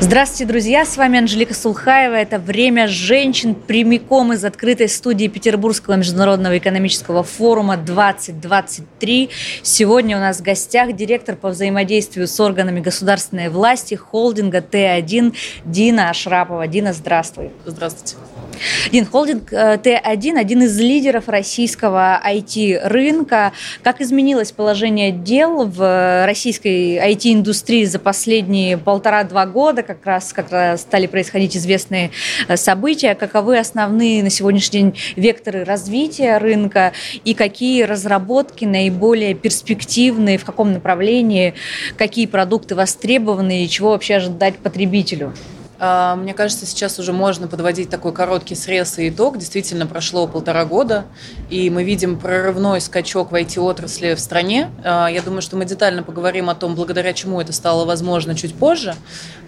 Здравствуйте, друзья! С вами Анжелика Сулхаева. Это «Время женщин» прямиком из открытой студии Петербургского международного экономического форума 2023. Сегодня у нас в гостях директор по взаимодействию с органами государственной власти холдинга Т1 Дина Ашрапова. Дина, здравствуй. Здравствуйте. Дин, холдинг Т1 – один из лидеров российского IT-рынка. Как изменилось положение дел в российской IT-индустрии за последние 1,5-2 года, как раз стали происходить известные события? Каковы основные на сегодняшний день векторы развития рынка и какие разработки наиболее перспективные, в каком направлении, какие продукты востребованы и чего вообще ожидать потребителю? Мне кажется, сейчас уже можно подводить такой короткий срез и итог. Действительно, прошло 1,5 года, и мы видим прорывной скачок в IT-отрасли в стране. Я думаю, что мы детально поговорим о том, благодаря чему это стало возможно, чуть позже.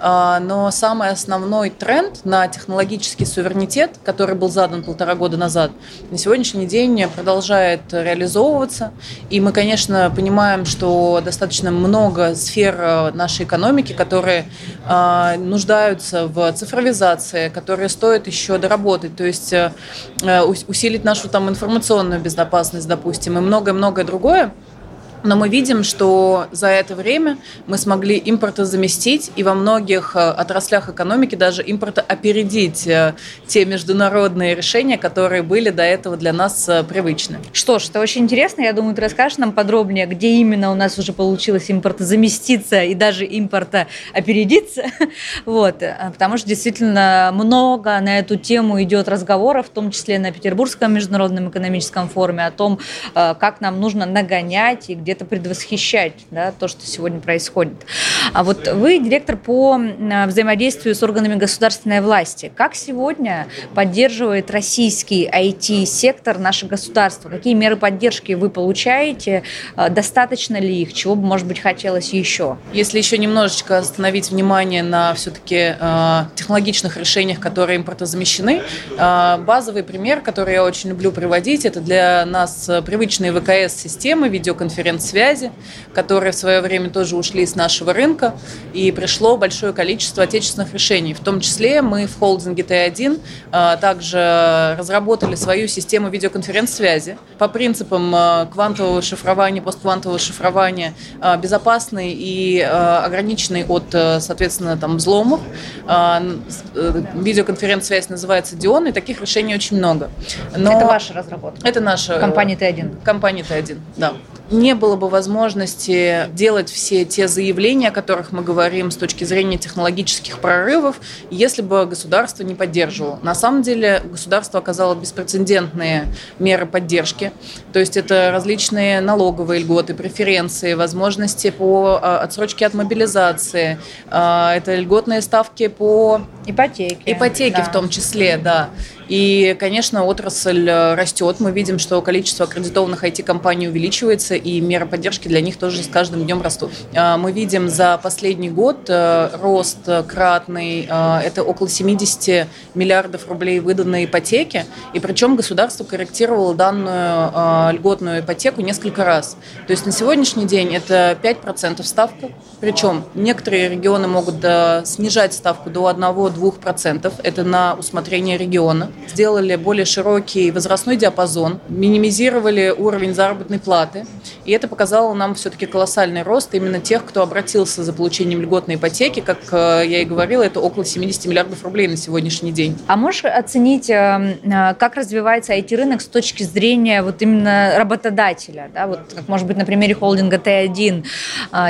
Но самый основной тренд на технологический суверенитет, который был задан 1,5 года назад, на сегодняшний день продолжает реализовываться. И мы, конечно, понимаем, что достаточно много сфер нашей экономики, которые нуждаются в цифровизации, которые стоит еще доработать, то есть усилить нашу там информационную безопасность, допустим, и многое-многое другое. Но мы видим, что за это время мы смогли импортозаместить и во многих отраслях экономики даже импортоопередить те международные решения, которые были до этого для нас привычны. Что ж, это очень интересно. Я думаю, ты расскажешь нам подробнее, где именно у нас уже получилось импортозаместиться и даже импортоопередиться. Вот. Потому что действительно много на эту тему идет разговоров, в том числе на Петербургском международном экономическом форуме, о том, как нам нужно нагонять и где это предвосхищать, да, то, что сегодня происходит. А вот вы директор по взаимодействию с органами государственной власти. Как сегодня поддерживает российский IT-сектор наше государство? Какие меры поддержки вы получаете? Достаточно ли их? Чего бы, может быть, хотелось еще? Если еще немножечко остановить внимание на все-таки технологичных решениях, которые импортозамещены, базовый пример, который я очень люблю приводить, это для нас привычные ВКС-системы, видеоконференц-связи, которые в свое время тоже ушли с нашего рынка, и пришло большое количество отечественных решений. В том числе мы в холдинге Т1 также разработали свою систему видеоконференц-связи по принципам квантового шифрования, постквантового шифрования, безопасной и ограниченной от, соответственно, там, взломов. Видеоконференц-связь называется Дион, и таких решений очень много. Но это ваша разработка? Это наша. Компания Т1? Компания Т1, да. Не было бы возможности делать все те заявления, о которых мы говорим с точки зрения технологических прорывов, если бы государство не поддерживало. На самом деле государство оказало беспрецедентные меры поддержки, то есть это различные налоговые льготы, преференции, возможности по отсрочке от мобилизации, это льготные ставки по ипотеке, да, в том числе, да. И, конечно, отрасль растет. Мы видим, что количество аккредитованных IT-компаний увеличивается, и меры поддержки для них тоже с каждым днем растут. Мы видим за последний год рост кратный. Это около 70 миллиардов рублей выданной ипотеки. И причем государство корректировало данную льготную ипотеку несколько раз. То есть на сегодняшний день это 5% ставка. Причем некоторые регионы могут снижать ставку до 1-2%. Это на усмотрение региона. Сделали более широкий возрастной диапазон, минимизировали уровень заработной платы. И это показало нам все-таки колоссальный рост именно тех, кто обратился за получением льготной ипотеки. Как я и говорила, это около 70 миллиардов рублей на сегодняшний день. А можешь оценить, как развивается IT-рынок с точки зрения вот именно работодателя? Да? Вот, как, может быть, на примере холдинга Т1.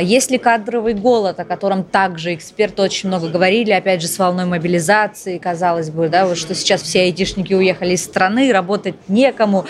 Есть ли кадровый голод, о котором также эксперты очень много говорили, опять же, с волной мобилизации, казалось бы, да, вот, что сейчас все айтишники уехали из страны, работать некому.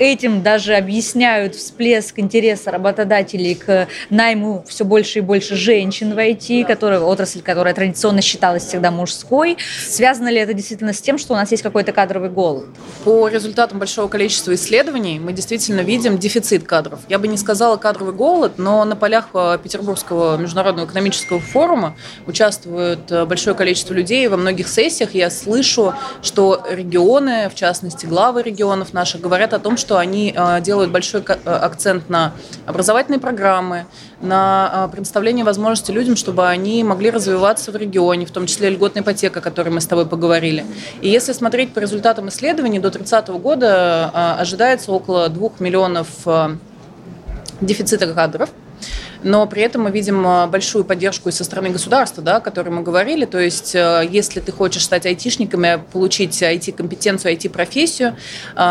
Этим даже объясняют всплеск интереса работодателей к найму все больше и больше женщин в IT, отрасль, которая традиционно считалась всегда мужской. Связано ли это действительно с тем, что у нас есть какой-то кадровый голод? По результатам большого количества исследований мы действительно видим дефицит кадров. Я бы не сказала кадровый голод, но на полях Петербургского международного экономического форума участвует большое количество людей. Во многих сессиях я слышу, что регионы, в частности главы регионов наших, говорят о том, что они делают большой акцент на образовательные программы, на предоставление возможности людям, чтобы они могли развиваться в регионе, в том числе льготная ипотека, о которой мы с тобой поговорили. И если смотреть по результатам исследований, до 30 года ожидается около 2 миллионов дефицита кадров. Но при этом мы видим большую поддержку и со стороны государства, да, о которой мы говорили. То есть, если ты хочешь стать айтишником, получить IT-компетенцию, IT-профессию,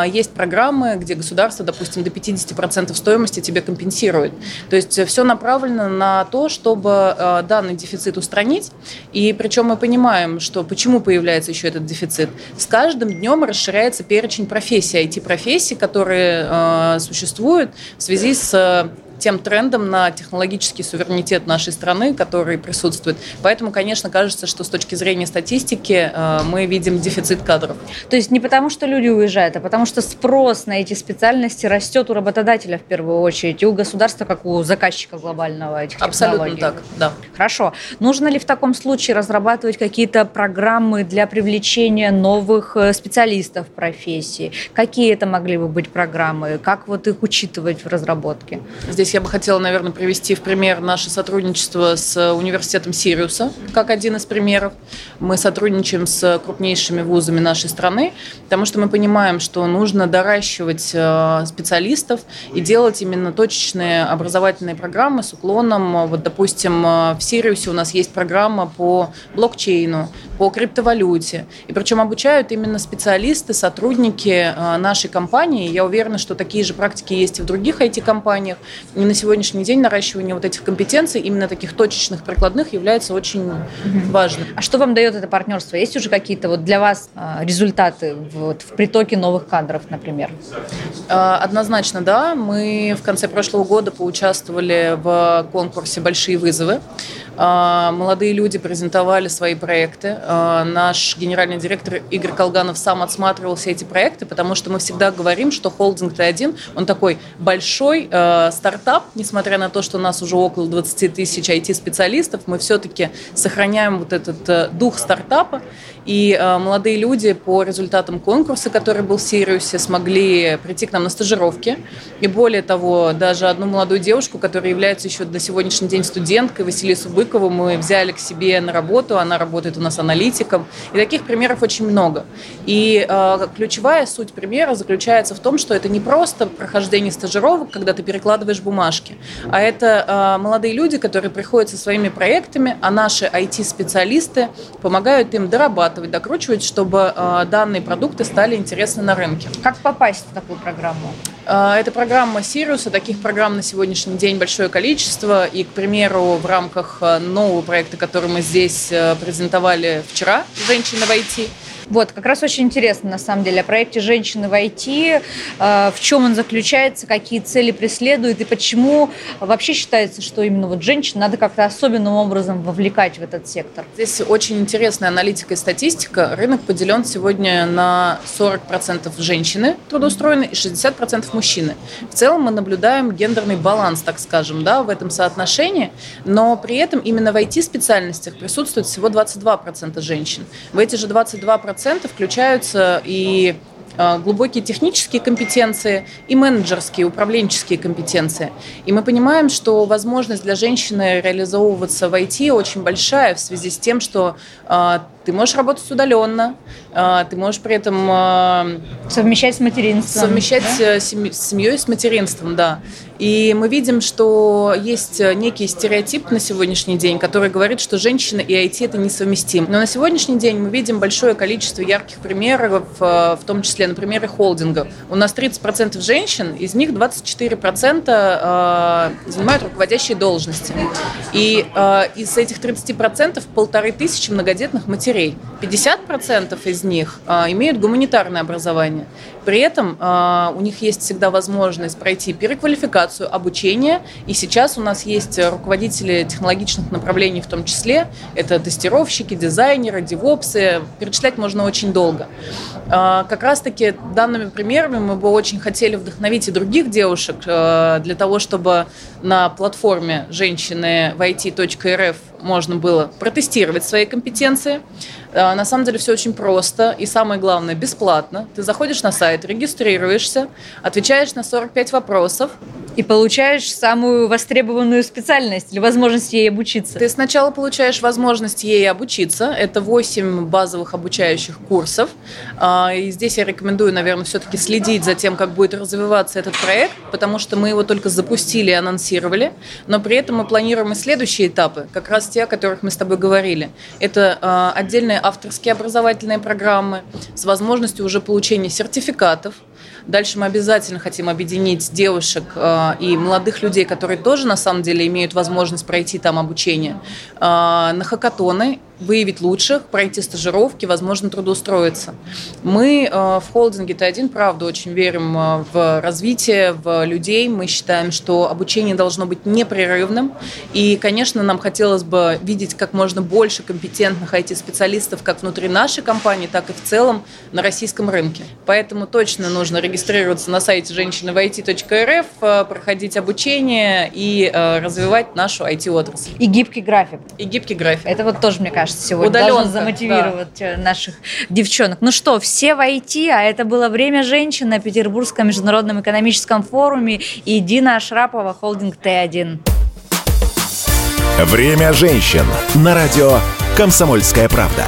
есть программы, где государство, допустим, до 50% стоимости тебе компенсирует. То есть, все направлено на то, чтобы данный дефицит устранить. И причем мы понимаем, что почему появляется еще этот дефицит. С каждым днем расширяется перечень профессий, IT-профессий, которые существуют в связи с тем трендом на технологический суверенитет нашей страны, который присутствует. Поэтому, конечно, кажется, что с точки зрения статистики мы видим дефицит кадров. То есть не потому, что люди уезжают, а потому что спрос на эти специальности растет у работодателя в первую очередь, и у государства, как у заказчика глобального этих технологий. Абсолютно так, да. Хорошо. Нужно ли в таком случае разрабатывать какие-то программы для привлечения новых специалистов в профессии? Какие это могли бы быть программы? Как вот их учитывать в разработке? Здесь я бы хотела, наверное, привести в пример наше сотрудничество с университетом Сириуса, как один из примеров. Мы сотрудничаем с крупнейшими вузами нашей страны, потому что мы понимаем, что нужно доращивать специалистов и делать именно точечные образовательные программы с уклоном. Вот, допустим, в Сириусе у нас есть программа по блокчейну, по криптовалюте. И причем обучают именно специалисты, сотрудники нашей компании. Я уверена, что такие же практики есть и в других IT-компаниях. И на сегодняшний день наращивание вот этих компетенций, именно таких точечных, прикладных, является очень важным. А что вам дает это партнерство? Есть уже какие-то вот для вас результаты вот в притоке новых кадров, например? Однозначно, да. Мы в конце прошлого года поучаствовали в конкурсе «Большие вызовы». Молодые люди презентовали свои проекты. Наш генеральный директор Игорь Колганов сам отсматривал все эти проекты, потому что мы всегда говорим, что холдинг Т1, он такой большой стартап, несмотря на то, что у нас уже около 20 тысяч IT-специалистов, мы все-таки сохраняем вот этот дух стартапа, и молодые люди по результатам конкурса, который был в Сириусе, смогли прийти к нам на стажировки, и более того, даже одну молодую девушку, которая является еще до сегодняшний день студенткой, Василису Быкову, мы взяли к себе на работу, она работает у нас аналитиком, и таких примеров очень много. И ключевая суть примера заключается в том, что это не просто прохождение стажировок, когда ты перекладываешь бумажки, а это молодые люди, которые приходят со своими проектами, а наши IT-специалисты помогают им дорабатывать, докручивать, чтобы данные продукты стали интересны на рынке. Как попасть в такую программу? Это программа Сириуса, таких программ на сегодняшний день большое количество, и, к примеру, в рамках нового проекта, который мы здесь презентовали вчера, «Женщина в IT», вот, как раз очень интересно, на самом деле, о проекте «Женщины в IT», в чем он заключается, какие цели преследует и почему вообще считается, что именно вот женщин надо как-то особенным образом вовлекать в этот сектор. Здесь очень интересная аналитика и статистика. Рынок поделен сегодня на 40% женщины трудоустроены и 60% мужчины. В целом мы наблюдаем гендерный баланс, так скажем, да, в этом соотношении, но при этом именно в IT-специальностях присутствует всего 22% женщин. В эти же 22% включаются и глубокие технические компетенции, и менеджерские, управленческие компетенции. И мы понимаем, что возможность для женщины реализовываться в IT очень большая в связи с тем, что ты можешь работать удаленно, ты можешь при этом совмещать с материнством. Совмещать, да? С семьей, с материнством, да. И мы видим, что есть некий стереотип на сегодняшний день, который говорит, что женщина и IT – это несовместимо. Но на сегодняшний день мы видим большое количество ярких примеров, в том числе, например, и холдингов. У нас 30% женщин, из них 24% занимают руководящие должности. И из этих 30% 1500 многодетных матерей. 50% из них имеют гуманитарное образование. При этом у них есть всегда возможность пройти переквалификацию, обучение. И сейчас у нас есть руководители технологичных направлений в том числе. Это тестировщики, дизайнеры, девопсы. Перечислять можно очень долго. Как раз-таки данными примерами мы бы очень хотели вдохновить и других девушек для того, чтобы на платформе «Женщины в IT.рф» можно было протестировать свои компетенции, На самом деле все очень просто и, самое главное, бесплатно. Ты заходишь на сайт, регистрируешься, отвечаешь на 45 вопросов. И получаешь самую востребованную специальность или возможность ей обучиться? Ты сначала получаешь возможность ей обучиться. Это 8 базовых обучающих курсов. И здесь я рекомендую, наверное, все-таки следить за тем, как будет развиваться этот проект, потому что мы его только запустили и анонсировали. Но при этом мы планируем и следующие этапы, как раз те, о которых мы с тобой говорили. Это отдельные авторские образовательные программы с возможностью уже получения сертификатов. Дальше мы обязательно хотим объединить девушек и молодых людей, которые тоже на самом деле имеют возможность пройти там обучение, на хакатоны, выявить лучших, пройти стажировки, возможно, трудоустроиться. Мы в холдинге Т1, правда, очень верим в развитие, в людей. Мы считаем, что обучение должно быть непрерывным. И, конечно, нам хотелось бы видеть как можно больше компетентных IT-специалистов как внутри нашей компании, так и в целом на российском рынке. Поэтому точно нужно регистрироваться на сайте женщинавит.рф, проходить обучение и развивать нашу IT-отрасль. И гибкий график. Это вот тоже, мне кажется, сегодня удаленно должен замотивировать наших девчонок. Ну что, все в IT, а это было «Время женщин» на Петербургском международном экономическом форуме и Дина Ашрапова, холдинг Т1. «Время женщин» на радио «Комсомольская правда».